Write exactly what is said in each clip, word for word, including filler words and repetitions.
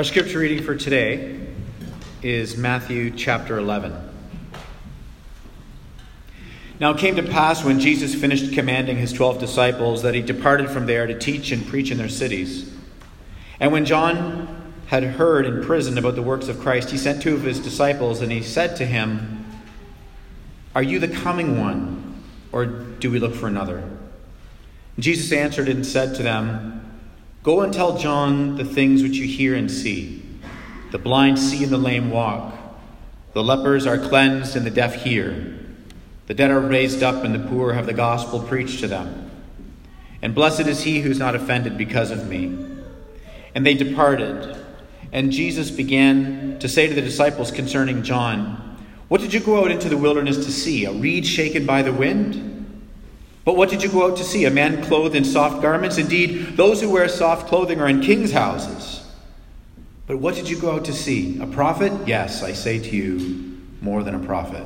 Our scripture reading for today is Matthew chapter eleven. Now it came to pass when Jesus finished commanding his twelve disciples that he departed from there to teach and preach in their cities. And when John had heard in prison about the works of Christ, he sent two of his disciples and he said to him, "Are you the coming one, or do we look for another?" And Jesus answered and said to them, "Go and tell John the things which you hear and see. The blind see and the lame walk. The lepers are cleansed and the deaf hear. The dead are raised up and the poor have the gospel preached to them. And blessed is he who is not offended because of me." And they departed. And Jesus began to say to the disciples concerning John, "What did you go out into the wilderness to see? A reed shaken by the wind? But what did you go out to see? A man clothed in soft garments? Indeed, those who wear soft clothing are in kings' houses. But what did you go out to see? A prophet? Yes, I say to you, more than a prophet.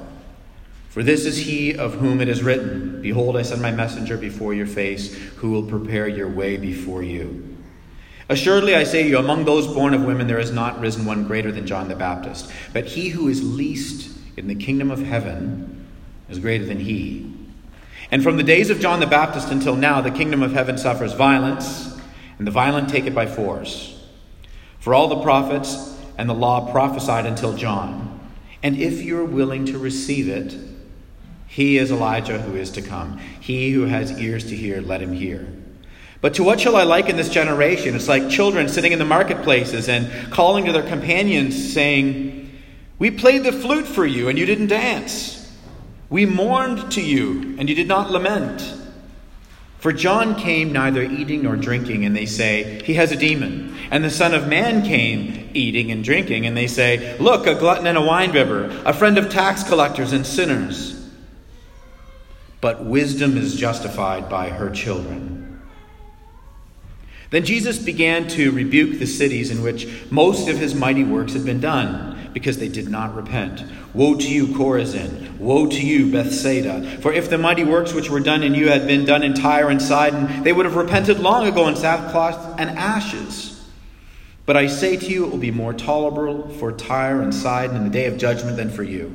For this is he of whom it is written, 'Behold, I send my messenger before your face, who will prepare your way before you.' Assuredly, I say to you, among those born of women there has not risen one greater than John the Baptist. But he who is least in the kingdom of heaven is greater than he. And from the days of John the Baptist until now, the kingdom of heaven suffers violence, and the violent take it by force. For all the prophets and the law prophesied until John. And if you're willing to receive it, he is Elijah who is to come. He who has ears to hear, let him hear. But to what shall I liken this generation? It's like children sitting in the marketplaces and calling to their companions, saying, 'We played the flute for you, and you didn't dance. We mourned to you, and you did not lament.' For John came neither eating nor drinking, and they say, 'He has a demon.' And the Son of Man came eating and drinking, and they say, 'Look, a glutton and a winebibber, a friend of tax collectors and sinners.' But wisdom is justified by her children." Then Jesus began to rebuke the cities in which most of his mighty works had been done, because they did not repent. "Woe to you, Chorazin! Woe to you, Bethsaida! For if the mighty works which were done in you had been done in Tyre and Sidon, they would have repented long ago in sackcloth and ashes. But I say to you, it will be more tolerable for Tyre and Sidon in the day of judgment than for you.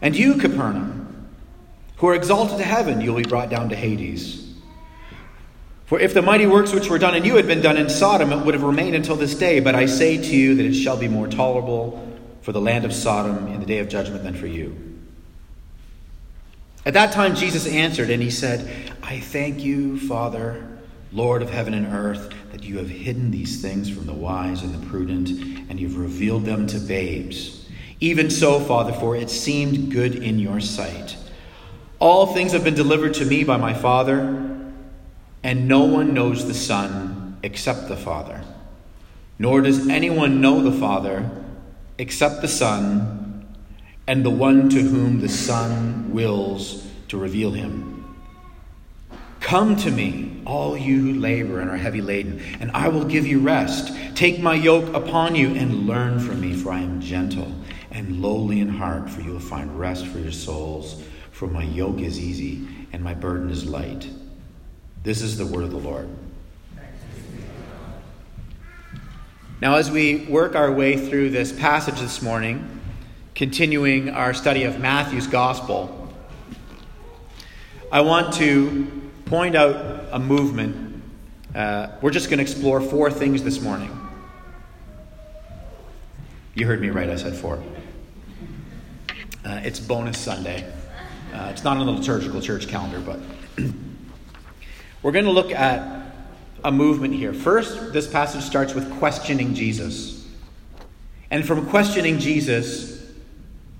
And you, Capernaum, who are exalted to heaven, you will be brought down to Hades. For if the mighty works which were done in you had been done in Sodom, it would have remained until this day. But I say to you that it shall be more tolerable for the land of Sodom in the day of judgment than for you." At that time Jesus answered and he said, "I thank you, Father, Lord of heaven and earth, that you have hidden these things from the wise and the prudent, and you've revealed them to babes. Even so, Father, for it seemed good in your sight. All things have been delivered to me by my Father, and no one knows the Son except the Father. Nor does anyone know the Father except the Son, and the one to whom the Son wills to reveal him. Come to me, all you who labor and are heavy laden, and I will give you rest. Take my yoke upon you and learn from me, for I am gentle and lowly in heart, for you will find rest for your souls. For my yoke is easy and my burden is light." This is the word of the Lord. Now, as we work our way through this passage this morning, continuing our study of Matthew's gospel, I want to point out a movement. Uh, we're just going to explore four things this morning. You heard me right, I said four. Uh, it's bonus Sunday. Uh, it's not on the liturgical church calendar, but we're going to look at a movement here. First, this passage starts with questioning Jesus. And from questioning Jesus,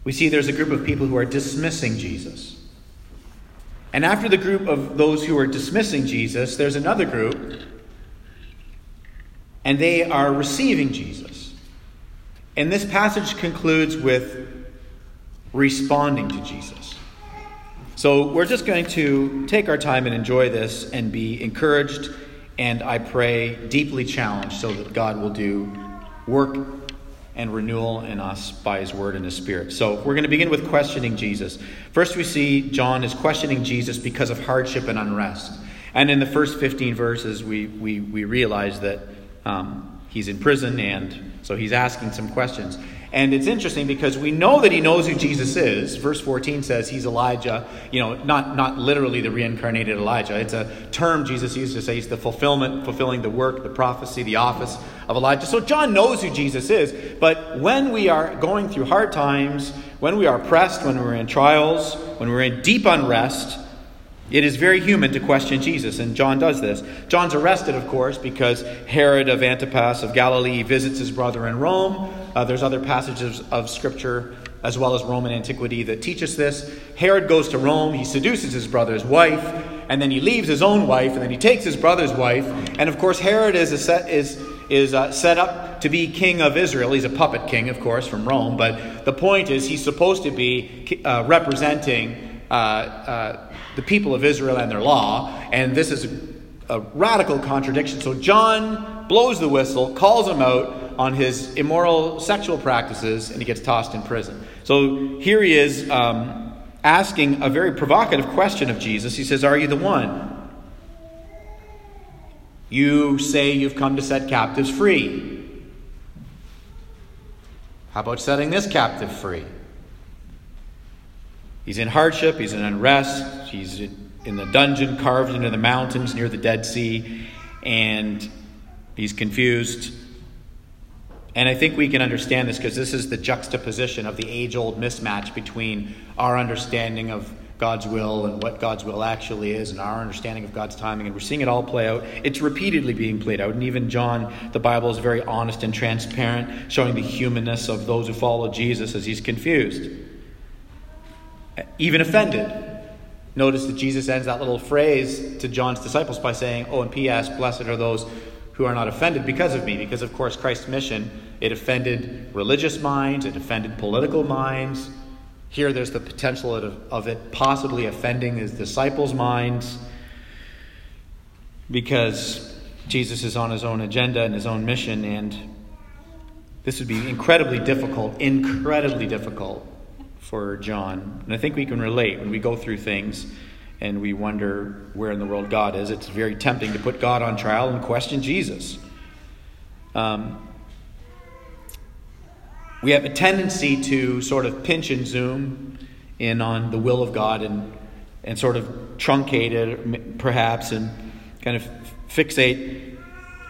we see there's a group of people who are dismissing Jesus. And after the group of those who are dismissing Jesus, there's another group, and they are receiving Jesus. And this passage concludes with responding to Jesus. So we're just going to take our time and enjoy this and be encouraged, and I pray deeply challenged, so that God will do work and renewal in us by his word and his spirit. So we're going to begin with questioning Jesus. First, we see John is questioning Jesus because of hardship and unrest. And in the first fifteen verses, we we, we realize that um, He's in prison, and so he's asking some questions. And it's interesting because we know that he knows who Jesus is. Verse fourteen says he's Elijah, you know, not, not literally the reincarnated Elijah. It's a term Jesus used to say he's the fulfillment, fulfilling the work, the prophecy, the office of Elijah. So John knows who Jesus is. But when we are going through hard times, when we are pressed, when we're in trials, when we're in deep unrest, it is very human to question Jesus, and John does this. John's arrested, of course, because Herod of Antipas of Galilee visits his brother in Rome. Uh, there's other passages of Scripture, as well as Roman antiquity, that teach us this. Herod goes to Rome, he seduces his brother's wife, and then he leaves his own wife, and then he takes his brother's wife. And, of course, Herod is a set, is is uh, set up to be king of Israel. He's a puppet king, of course, from Rome. But the point is he's supposed to be uh, representing Uh, uh, the people of Israel and their law, and this is a, a radical contradiction. So John blows the whistle, calls him out on his immoral sexual practices, and he gets tossed in prison. So here he is um, asking a very provocative question of Jesus. He says, "Are you the one? You say you've come to set captives free. How about setting this captive free?" He's in hardship, he's in unrest, he's in the dungeon carved into the mountains near the Dead Sea, and he's confused. And I think we can understand this because this is the juxtaposition of the age-old mismatch between our understanding of God's will and what God's will actually is and our understanding of God's timing, and we're seeing it all play out. It's repeatedly being played out, and even John, the Bible, is very honest and transparent, showing the humanness of those who follow Jesus as he's confused. Even offended. Notice that Jesus ends that little phrase to John's disciples by saying, "Oh, and P S, blessed are those who are not offended because of me." Because, of course, Christ's mission, it offended religious minds, it offended political minds. Here there's the potential of it possibly offending his disciples' minds because Jesus is on his own agenda and his own mission, and this would be incredibly difficult, incredibly difficult for John. And I think we can relate when we go through things and we wonder where in the world God is. It's very tempting to put God on trial and question Jesus. Um, we have a tendency to sort of pinch and zoom in on the will of God and and sort of truncate it perhaps and kind of fixate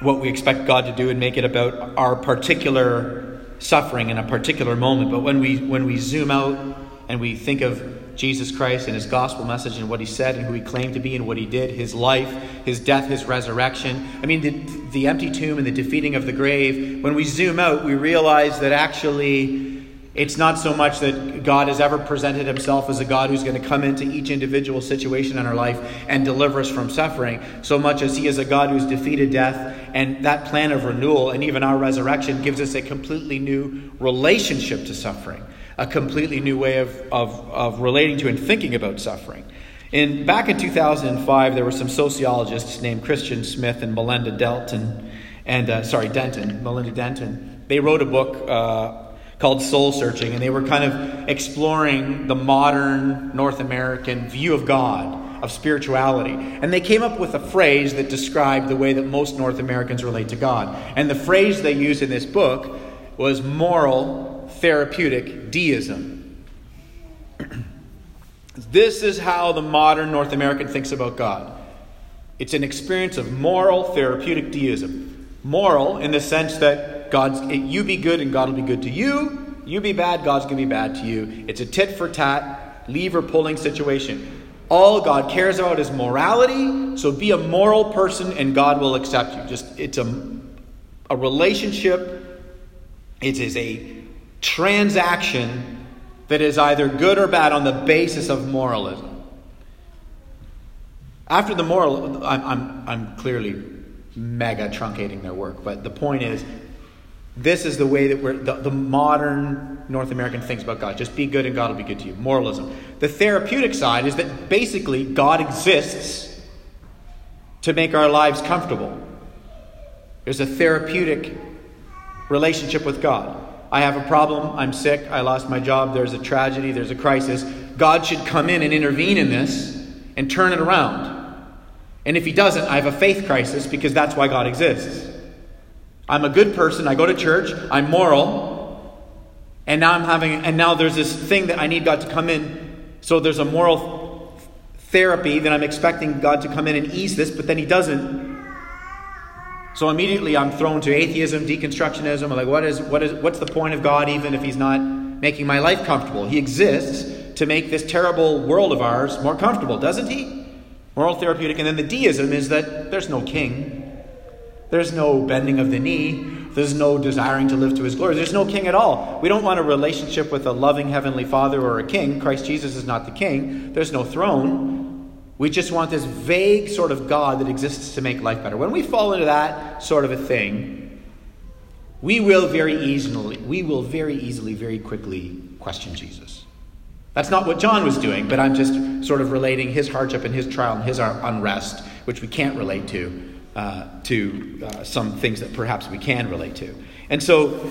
what we expect God to do and make it about our particular suffering in a particular moment. But when we when we zoom out and we think of Jesus Christ and his gospel message and what he said and who he claimed to be and what he did, his life, his death, his resurrection, I mean, the, the empty tomb and the defeating of the grave, when we zoom out, we realize that actually it's not so much that God has ever presented himself as a God who's going to come into each individual situation in our life and deliver us from suffering, so much as he is a God who's defeated death. And that plan of renewal and even our resurrection gives us a completely new relationship to suffering, a completely new way of, of, of relating to and thinking about suffering. In, back in two thousand five, there were some sociologists named Christian Smith and Melinda Denton, and uh, sorry, Denton, Melinda Denton. They wrote a book uh, called Soul Searching, and they were kind of exploring the modern North American view of God, of spirituality. And they came up with a phrase that described the way that most North Americans relate to God. And the phrase they used in this book was moral therapeutic deism. This is how the modern North American thinks about God. It's an experience of moral therapeutic deism. Moral in the sense that God's, you be good and God will be good to you. You be bad, God's going to be bad to you. It's a tit for tat, lever pulling situation. All God cares about is morality, so be a moral person and God will accept you. Just it's a, a relationship, it is a transaction that is either good or bad on the basis of moralism. After the moral, I'm, I'm, I'm clearly mega truncating their work, but the point is, this is the way that we're, the, the modern North American thinks about God. Just be good and God will be good to you. Moralism. The therapeutic side is that basically God exists to make our lives comfortable. There's a therapeutic relationship with God. I have a problem. I'm sick. I lost my job. There's a tragedy. There's a crisis. God should come in and intervene in this and turn it around. And if he doesn't, I have a faith crisis because that's why God exists. I'm a good person. I go to church. I'm moral. And now I'm having, and now there's this thing that I need God to come in. So there's a moral therapy that I'm expecting God to come in and ease this, but then he doesn't. So immediately I'm thrown to atheism, deconstructionism. I'm like, what is, what is, what's the point of God, even if he's not making my life comfortable? He exists to make this terrible world of ours more comfortable, doesn't he? Moral therapeutic. And then the deism is that there's no king. There's no bending of the knee. There's no desiring to live to his glory. There's no king at all. We don't want a relationship with a loving heavenly father or a king. Christ Jesus is not the king. There's no throne. We just want this vague sort of God that exists to make life better. When we fall into that sort of a thing, we will very easily, we will very easily, very quickly question Jesus. That's not what John was doing, but I'm just sort of relating his hardship and his trial and his unrest, which we can't relate to. Uh, to uh, some things that perhaps we can relate to. And so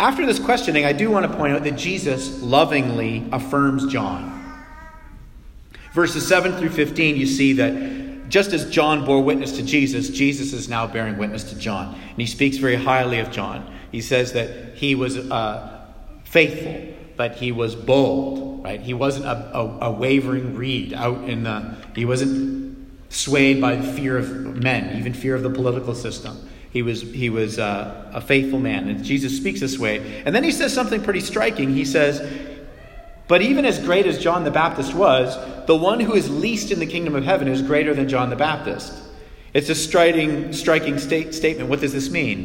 after this questioning, I do want to point out that Jesus lovingly affirms John. Verses seven through fifteen, you see that just as John bore witness to Jesus, Jesus is now bearing witness to John. And he speaks very highly of John. He says that he was uh, faithful, but he was bold, right? He wasn't a, a, a wavering reed out in the... He wasn't... swayed by fear of men, even fear of the political system. He was he was uh, a faithful man, and Jesus speaks this way. And then he says something pretty striking. He says, but even as great as John the Baptist was, the one who is least in the kingdom of heaven is greater than John the Baptist. It's a striking, striking state, statement. What does this mean?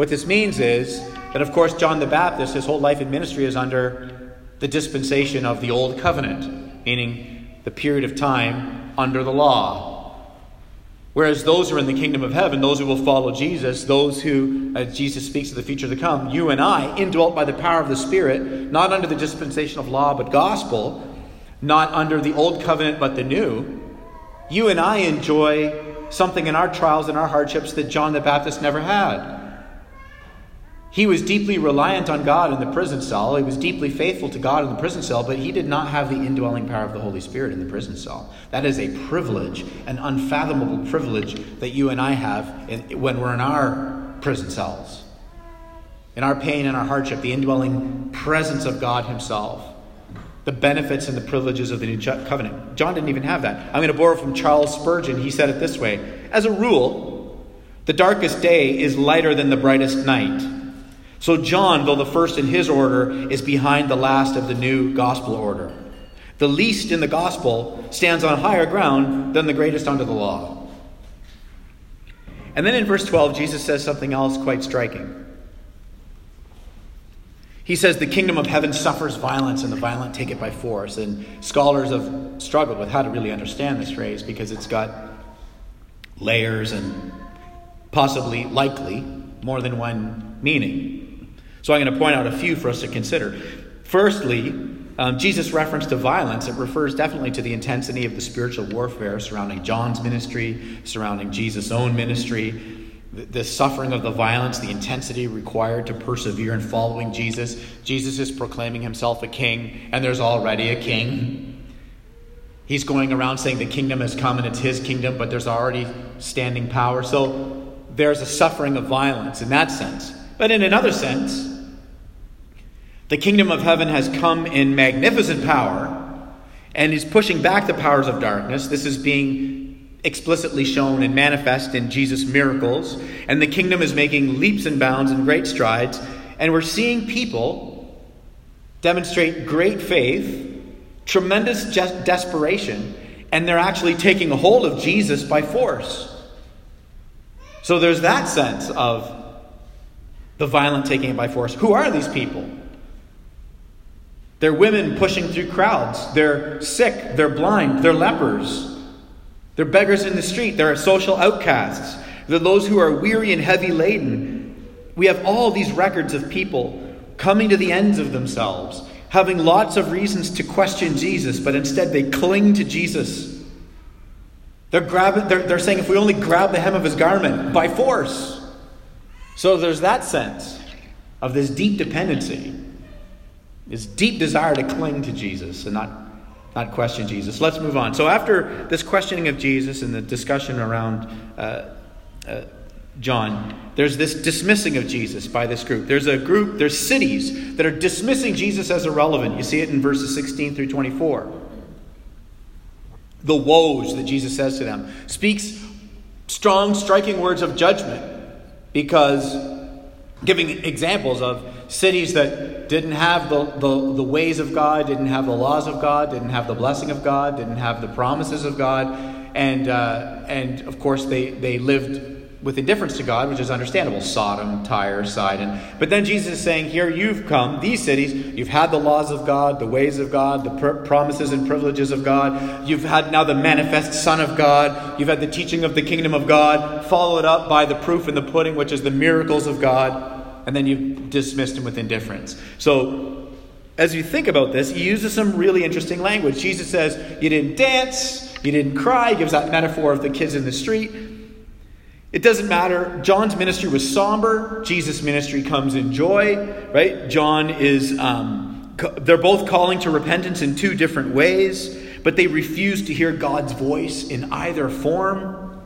What this means is that, of course, John the Baptist, his whole life and ministry is under the dispensation of the old covenant, meaning the period of time under the law. Whereas those who are in the kingdom of heaven, those who will follow Jesus, those who, as Jesus speaks of the future to come, you and I, indwelt by the power of the Spirit, not under the dispensation of law but gospel, not under the old covenant but the new, you and I enjoy something in our trials and our hardships that John the Baptist never had. He was deeply reliant on God in the prison cell. He was deeply faithful to God in the prison cell, but he did not have the indwelling power of the Holy Spirit in the prison cell. That is a privilege, an unfathomable privilege that you and I have in, when we're in our prison cells. In our pain and our hardship, the indwelling presence of God himself, the benefits and the privileges of the new covenant. John didn't even have that. I'm going to borrow from Charles Spurgeon. He said it this way. As a rule, the darkest day is lighter than the brightest night. So John, though the first in his order, is behind the last of the new gospel order. The least in the gospel stands on higher ground than the greatest under the law. And then in verse twelve, Jesus says something else quite striking. He says, the kingdom of heaven suffers violence and the violent take it by force. And scholars have struggled with how to really understand this phrase because it's got layers and possibly, likely, more than one meaning. So I'm going to point out a few for us to consider. Firstly, um, Jesus' reference to violence, it refers definitely to the intensity of the spiritual warfare surrounding John's ministry, surrounding Jesus' own ministry, the, the suffering of the violence, the intensity required to persevere in following Jesus. Jesus is proclaiming himself a king, and there's already a king. He's going around saying the kingdom has come and it's his kingdom, but there's already standing power. So there's a suffering of violence in that sense. But in another sense, the kingdom of heaven has come in magnificent power and is pushing back the powers of darkness. This is being explicitly shown and manifest in Jesus' miracles. And the kingdom is making leaps and bounds and great strides. And we're seeing people demonstrate great faith, tremendous desperation, and they're actually taking hold of Jesus by force. So there's that sense of the violent taking it by force. Who are these people? They're women pushing through crowds. They're sick. They're blind. They're lepers. They're beggars in the street. They're social outcasts. They're those who are weary and heavy laden. We have all these records of people coming to the ends of themselves, having lots of reasons to question Jesus, but instead they cling to Jesus. They're grabbing, they're, they're saying, if we only grab the hem of his garment, by force. So there's that sense of this deep dependency. His deep desire to cling to Jesus and not, not question Jesus. Let's move on. So after this questioning of Jesus and the discussion around uh, uh, John, there's this dismissing of Jesus by this group. There's a group, there's cities that are dismissing Jesus as irrelevant. You see it in verses sixteen through twenty-four. The woes that Jesus says to them, speaks strong, striking words of judgment, because giving examples of cities that didn't have the, the, the ways of God, didn't have the laws of God, didn't have the blessing of God, didn't have the promises of God. And, uh, and of course, they, they lived with indifference to God, which is understandable. Sodom, Tyre, Sidon. But then Jesus is saying, here you've come, these cities, you've had the laws of God, the ways of God, the pr- promises and privileges of God. You've had now the manifest Son of God. You've had the teaching of the kingdom of God, followed up by the proof in the pudding, which is the miracles of God. And then you've dismissed him with indifference. So as you think about this, he uses some really interesting language. Jesus says, you didn't dance, you didn't cry. He gives that metaphor of the kids in the street. It doesn't matter. John's ministry was somber. Jesus' ministry comes in joy, right? John is, um, they're both calling to repentance in two different ways, but they refuse to hear God's voice in either form,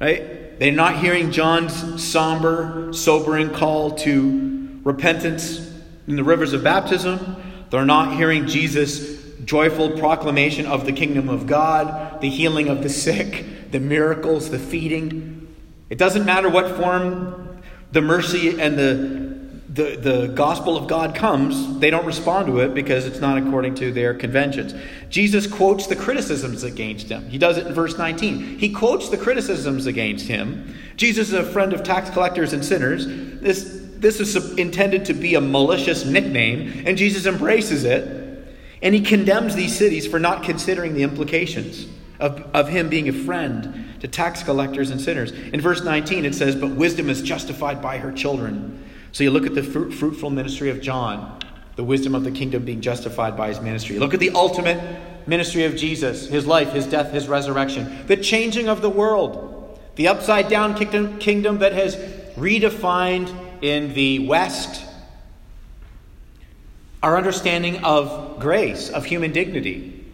right? They're not hearing John's somber, sobering call to repentance in the rivers of baptism. They're not hearing Jesus' joyful proclamation of the kingdom of God, the healing of the sick, the miracles, the feeding. It doesn't matter what form the mercy and the the, the gospel of God comes, they don't respond to it because it's not according to their conventions. Jesus quotes the criticisms against him. He does it in verse nineteen. He quotes the criticisms against him. Jesus is a friend of tax collectors and sinners. This, this is intended to be a malicious nickname, and Jesus embraces it, and he condemns these cities for not considering the implications of, of him being a friend to tax collectors and sinners. In verse nineteen, it says, "But wisdom is justified by her children." So you look at the fruit, fruitful ministry of John, the wisdom of the kingdom being justified by his ministry. Look at the ultimate ministry of Jesus, his life, his death, his resurrection, the changing of the world, the upside down kingdom, kingdom that has redefined in the West our understanding of grace, of human dignity.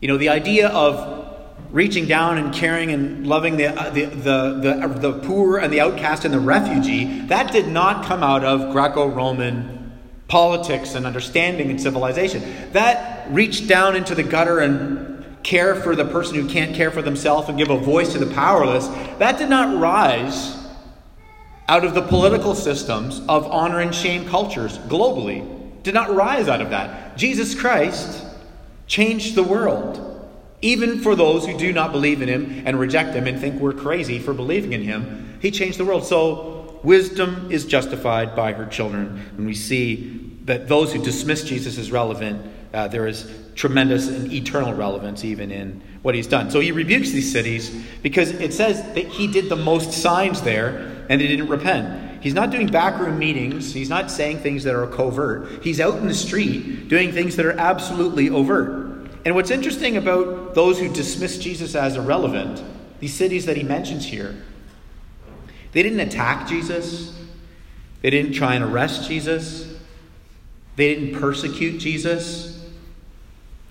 You know, the idea of reaching down and caring and loving the, the the the the poor and the outcast and the refugee, that did not come out of Greco-Roman politics and understanding and civilization. That reached down into the gutter and care for the person who can't care for themselves and give a voice to the powerless. That did not rise out of the political systems of honor and shame cultures globally. Did not rise out of that. Jesus Christ changed the world, even for those who do not believe in him and reject him and think we're crazy for believing in him. He changed the world. So wisdom is justified by her children. And we see that those who dismiss Jesus as relevant, uh, there is tremendous and eternal relevance even in what he's done. So he rebukes these cities because it says that he did the most signs there and they didn't repent. He's not doing backroom meetings. He's not saying things that are covert. He's out in the street doing things that are absolutely overt. And what's interesting about those who dismiss Jesus as irrelevant, these cities that he mentions here, they didn't attack Jesus. They didn't try and arrest Jesus. They didn't persecute Jesus.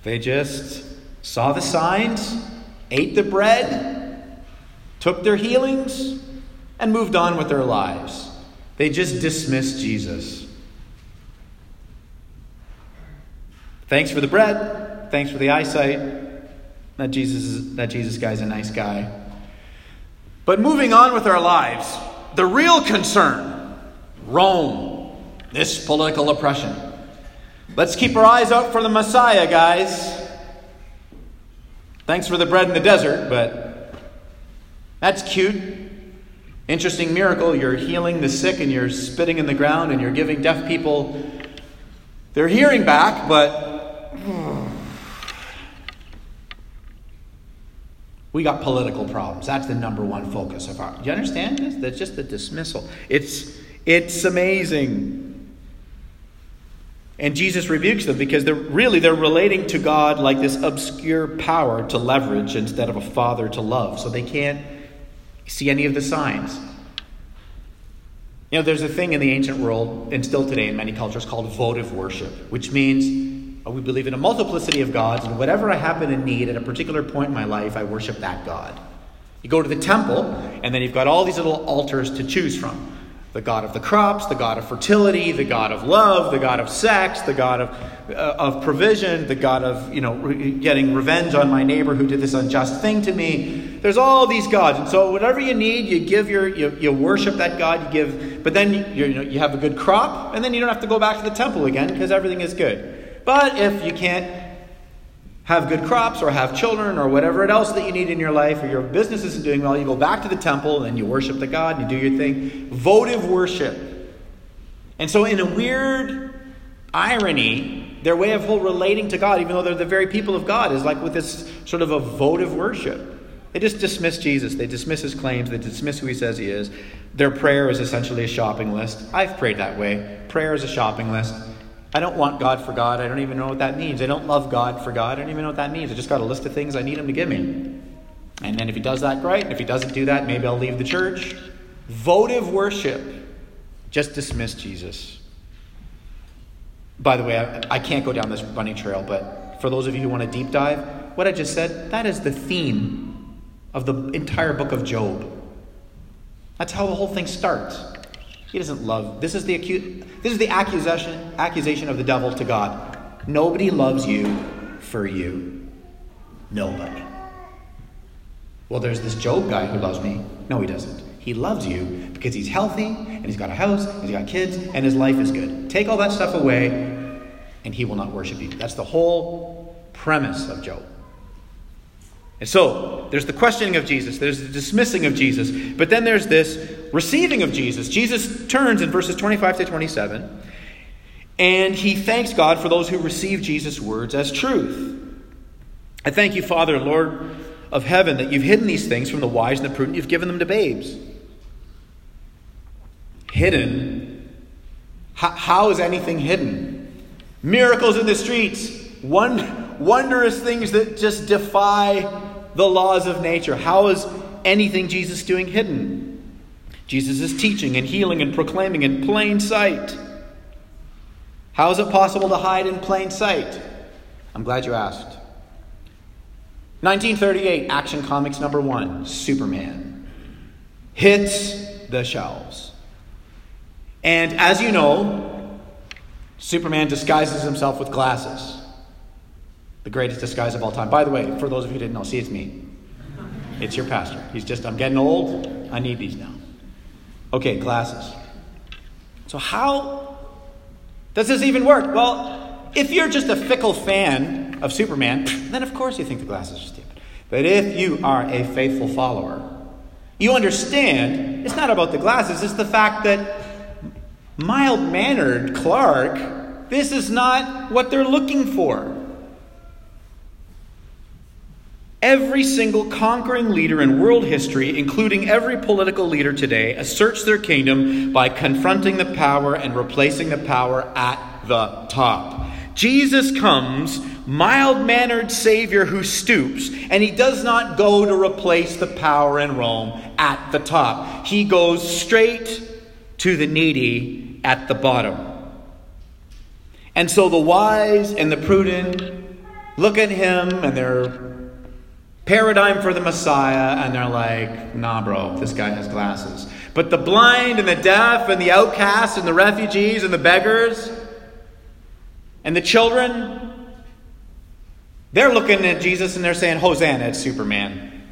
They just saw the signs, ate the bread, took their healings, and moved on with their lives. They just dismissed Jesus. Thanks for the bread. Thanks for the eyesight. That Jesus, that Jesus guy's a nice guy. But moving on with our lives, the real concern, Rome, this political oppression. Let's keep our eyes out for the Messiah, guys. Thanks for the bread in the desert, but that's cute. Interesting miracle. You're healing the sick and you're spitting in the ground and you're giving deaf people their hearing back, but we got political problems. That's the number one focus of our. Do you understand this? That's just the dismissal. It's it's amazing. And Jesus rebukes them because they're really they're relating to God like this obscure power to leverage instead of a father to love. So they can't see any of the signs. You know, there's a thing in the ancient world and still today in many cultures called votive worship, which means we believe in a multiplicity of gods, and whatever I happen to need at a particular point in my life, I worship that God. You go to the temple, and then you've got all these little altars to choose from. The god of the crops, the god of fertility, the god of love, the god of sex, the god of uh, of provision, the god of, you know, re- getting revenge on my neighbor who did this unjust thing to me. There's all these gods, and so whatever you need, you give your you, you worship that god. You give, but then you you know you have a good crop, and then you don't have to go back to the temple again because everything is good. But if you can't have good crops or have children or whatever else that you need in your life, or your business isn't doing well, you go back to the temple and you worship the god and you do your thing. Votive worship. And so in a weird irony, their way of whole relating to God, even though they're the very people of God, is like with this sort of a votive worship. They just dismiss Jesus. They dismiss his claims. They dismiss who he says he is. Their prayer is essentially a shopping list. I've prayed that way. Prayer is a shopping list. I don't want God for God. I don't even know what that means. I don't love God for God. I don't even know what that means. I just got a list of things I need him to give me. And then if he does that, great. And if he doesn't do that, maybe I'll leave the church. Votive worship. Just dismiss Jesus. By the way, I, I can't go down this bunny trail, but for those of you who want to deep dive, what I just said, that is the theme of the entire book of Job. That's how the whole thing starts. He doesn't love. This is the acute. This is the accusation accusation of the devil to God. Nobody loves you for you. Nobody. Well, there's this Job guy who loves me. No, he doesn't. He loves you because he's healthy and he's got a house and he's got kids and his life is good. Take all that stuff away and he will not worship you. That's the whole premise of Job. And so there's the questioning of Jesus. There's the dismissing of Jesus. But then there's this receiving of Jesus. Jesus turns in verses twenty-five to twenty-seven, and he thanks God for those who receive Jesus' words as truth. I thank you, Father, Lord of heaven, that you've hidden these things from the wise and the prudent. You've given them to babes. Hidden. How, how is anything hidden? Miracles in the streets. One, wondrous things that just defy the laws of nature. How is anything Jesus doing hidden? Jesus is teaching and healing and proclaiming in plain sight. How is it possible to hide in plain sight? I'm glad you asked. nineteen thirty-eight, Action Comics number one, Superman hits the shelves. And as you know, Superman disguises himself with glasses. The greatest disguise of all time. By the way, for those of you who didn't know, see, it's me. It's your pastor. He's just, I'm getting old. I need these now. Okay, glasses. So how does this even work? Well, if you're just a fickle fan of Superman, then of course you think the glasses are stupid. But if you are a faithful follower, you understand it's not about the glasses. It's the fact that mild-mannered Clark, this is not what they're looking for. Every single conquering leader in world history, including every political leader today, asserts their kingdom by confronting the power and replacing the power at the top. Jesus comes, mild-mannered Savior who stoops, and he does not go to replace the power in Rome at the top. He goes straight to the needy at the bottom. And so the wise and the prudent look at him and they're paradigm for the Messiah, and they're like, nah, bro, this guy has glasses. But the blind and the deaf and the outcasts and the refugees and the beggars and the children, they're looking at Jesus and they're saying, Hosanna, it's Superman.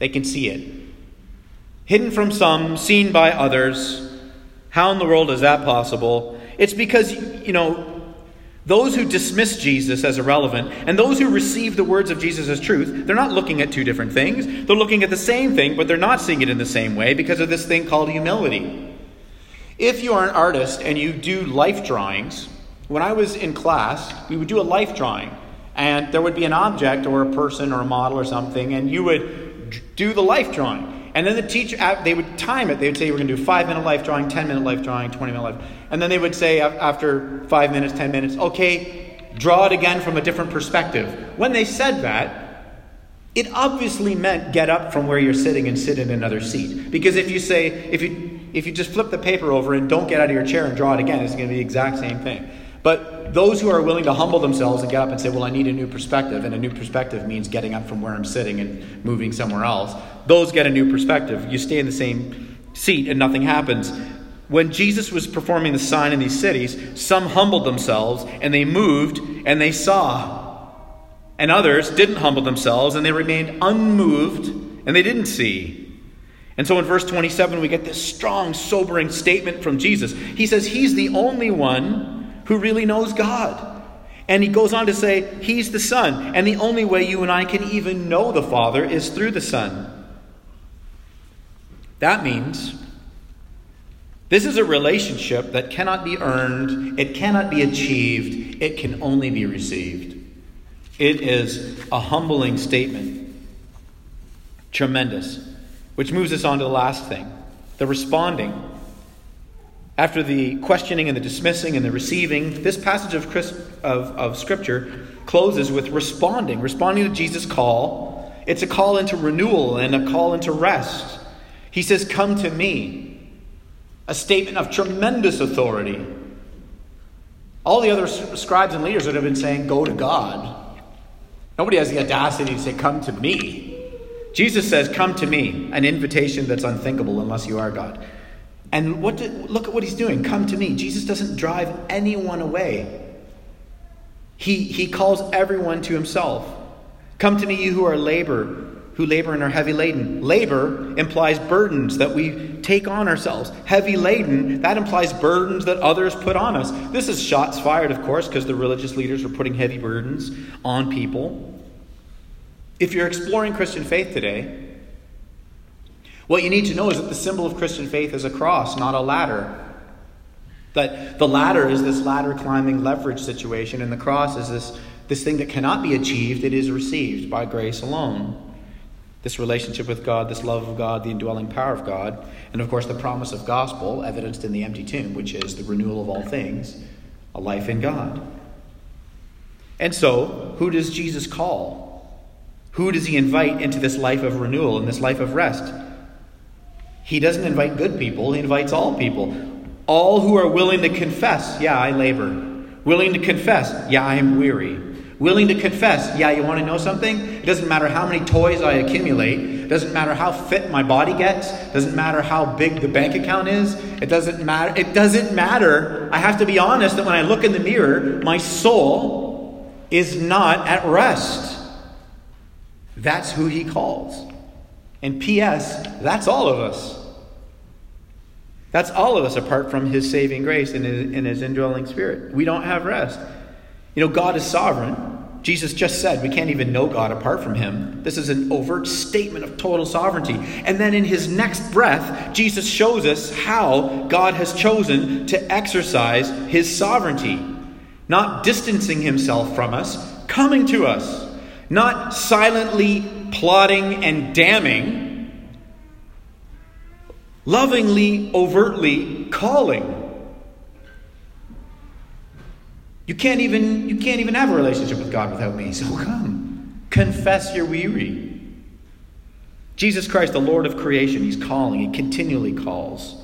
They can see it. Hidden from some, seen by others. How in the world is that possible? It's because, you know, those who dismiss Jesus as irrelevant and those who receive the words of Jesus as truth, they're not looking at two different things. They're looking at the same thing, but they're not seeing it in the same way because of this thing called humility. If you are an artist and you do life drawings, when I was in class, we would do a life drawing. And there would be an object or a person or a model or something, and you would do the life drawing. And then the teacher, they would time it. They would say, we're going to do five-minute life drawing, ten-minute life drawing, twenty-minute life drawing. And then they would say after five minutes, ten minutes, okay, draw it again from a different perspective. When they said that, it obviously meant get up from where you're sitting and sit in another seat. Because if you say, if you if you just flip the paper over and don't get out of your chair and draw it again, it's going to be the exact same thing. But those who are willing to humble themselves and get up and say, well, I need a new perspective, and a new perspective means getting up from where I'm sitting and moving somewhere else, those get a new perspective. You stay in the same seat and nothing happens. When Jesus was performing the sign in these cities, some humbled themselves and they moved and they saw. And others didn't humble themselves and they remained unmoved and they didn't see. And so in verse twenty-seven, we get this strong, sobering statement from Jesus. He says he's the only one who really knows God. And he goes on to say he's the Son. And the only way you and I can even know the Father is through the Son. That means this is a relationship that cannot be earned, it cannot be achieved, it can only be received. It is a humbling statement. Tremendous. Which moves us on to the last thing, the responding. After the questioning and the dismissing and the receiving, this passage of, Christ, of, of Scripture closes with responding, responding to Jesus' call. It's a call into renewal and a call into rest. He says, "Come to me." A statement of tremendous authority. All the other scribes and leaders would have been saying, go to God. Nobody has the audacity to say, come to me. Jesus says, come to me. An invitation that's unthinkable unless you are God. And what did, look at what he's doing. Come to me. Jesus doesn't drive anyone away. He, he calls everyone to himself. Come to me, you who are labor. Who labor and are heavy laden. Labor implies burdens that we take on ourselves. Heavy laden, that implies burdens that others put on us. This is shots fired, of course, because the religious leaders were putting heavy burdens on people. If you're exploring Christian faith today, what you need to know is that the symbol of Christian faith is a cross, not a ladder. That the ladder is this ladder climbing leverage situation, and the cross is this, this thing that cannot be achieved. It is received by grace alone. This relationship with God, this love of God, the indwelling power of God, and of course the promise of gospel evidenced in the empty tomb, which is the renewal of all things, a life in God. And so, who does Jesus call? Who does he invite into this life of renewal and this life of rest? He doesn't invite good people, he invites all people. All who are willing to confess, yeah, I labor. Willing to confess, yeah, I am weary. Willing to confess, yeah, you want to know something? It doesn't matter how many toys I accumulate. It doesn't matter how fit my body gets. It doesn't matter how big the bank account is. It doesn't matter. It doesn't matter. I have to be honest that when I look in the mirror, my soul is not at rest. That's who he calls. And P S, that's all of us. That's all of us apart from his saving grace and his, and his indwelling spirit. We don't have rest. You know, God is sovereign. Jesus just said we can't even know God apart from him. This is an overt statement of total sovereignty. And then in his next breath, Jesus shows us how God has chosen to exercise his sovereignty. Not distancing himself from us, coming to us. Not silently plotting and damning. Lovingly, overtly calling. You can't even you can't even have a relationship with God without me. So come, confess you're weary. Jesus Christ, the Lord of creation, he's calling. He continually calls.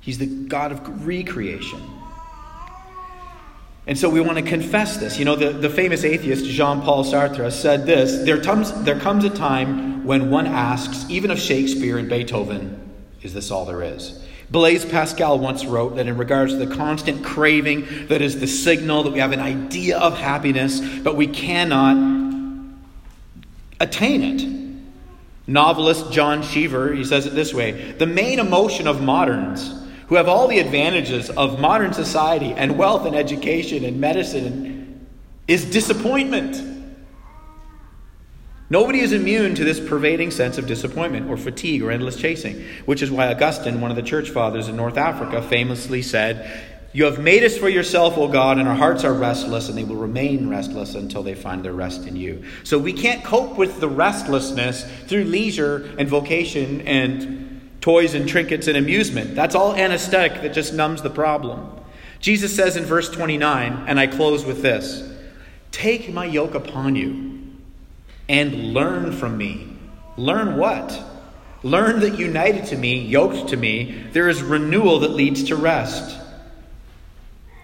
He's the God of recreation. And so we want to confess this. You know, the, the famous atheist Jean-Paul Sartre said this: There comes there comes a time when one asks, even of Shakespeare and Beethoven, is this all there is? Blaise Pascal once wrote that in regards to the constant craving that is the signal that we have an idea of happiness, but we cannot attain it. Novelist John Cheever, he says it this way: the main emotion of moderns, who have all the advantages of modern society and wealth and education and medicine, is disappointment. Nobody is immune to this pervading sense of disappointment or fatigue or endless chasing, which is why Augustine, one of the church fathers in North Africa, famously said, "You have made us for yourself, O God, and our hearts are restless, and they will remain restless until they find their rest in you." So we can't cope with the restlessness through leisure and vocation and toys and trinkets and amusement. That's all anesthetic that just numbs the problem. Jesus says in verse twenty-nine, and I close with this, "Take my yoke upon you. And learn from me." Learn what? Learn that united to me, yoked to me, there is renewal that leads to rest.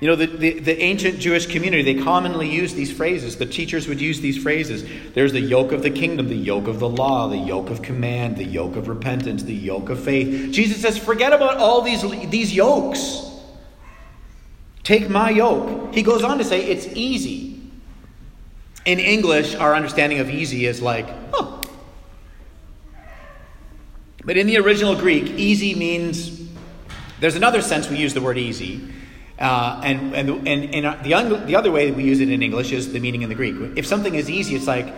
You know, the, the, the ancient Jewish community, they commonly used these phrases. The teachers would use these phrases. There's the yoke of the kingdom, the yoke of the law, the yoke of command, the yoke of repentance, the yoke of faith. Jesus says, forget about all these, these yokes. Take my yoke. He goes on to say it's easy. In English, our understanding of easy is like, oh. But in the original Greek, easy means, there's another sense we use the word easy. Uh, and and and, and the, un- the other way that we use it in English is the meaning in the Greek. If something is easy, it's like,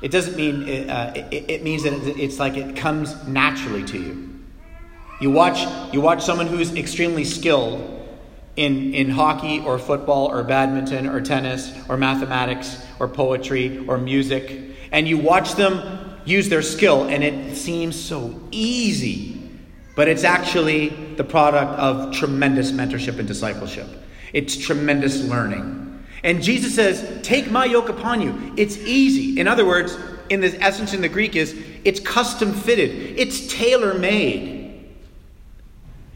it doesn't mean, it, uh, it, it means that it's like it comes naturally to you. You watch you watch someone who's extremely skilled in, in hockey or football or badminton or tennis or mathematics or poetry or music, and you watch them use their skill and it seems so easy. But it's actually the product of tremendous mentorship and discipleship. It's tremendous learning. And Jesus says, take my yoke upon you. It's easy. In other words, in the essence in the Greek is, it's custom fitted. It's tailor-made.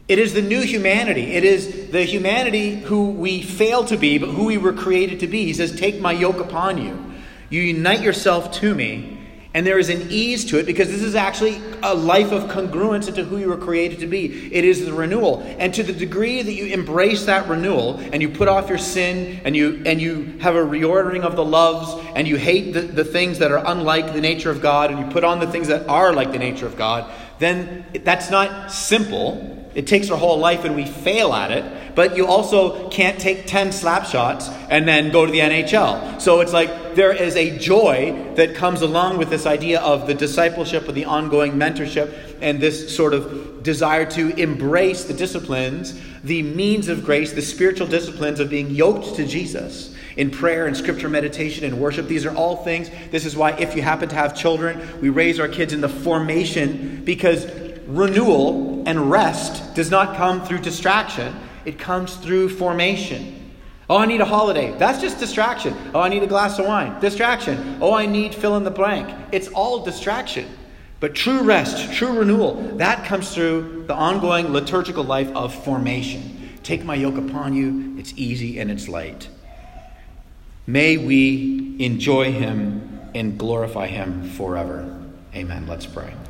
It is the new humanity. It is the humanity who we fail to be, but who we were created to be. He says, take my yoke upon you. You unite yourself to me. And there is an ease to it because this is actually a life of congruence into who you were created to be. It is the renewal. And to the degree that you embrace that renewal and you put off your sin and you and you have a reordering of the loves and you hate the, the things that are unlike the nature of God and you put on the things that are like the nature of God, then that's not simple. It takes our whole life and we fail at it. But you also can't take ten slap shots and then go to the N H L. So it's like there is a joy that comes along with this idea of the discipleship and the ongoing mentorship and this sort of desire to embrace the disciplines, the means of grace, the spiritual disciplines of being yoked to Jesus in prayer and scripture meditation and worship. These are all things. This is why if you happen to have children, we raise our kids in the formation because renewal and rest does not come through distraction. It comes through formation. Oh, I need a holiday. That's just distraction. Oh, I need a glass of wine. Distraction. Oh, I need fill in the blank. It's all distraction. But true rest, true renewal, that comes through the ongoing liturgical life of formation. Take my yoke upon you. It's easy and it's light. May we enjoy him and glorify him forever. Amen. Let's pray.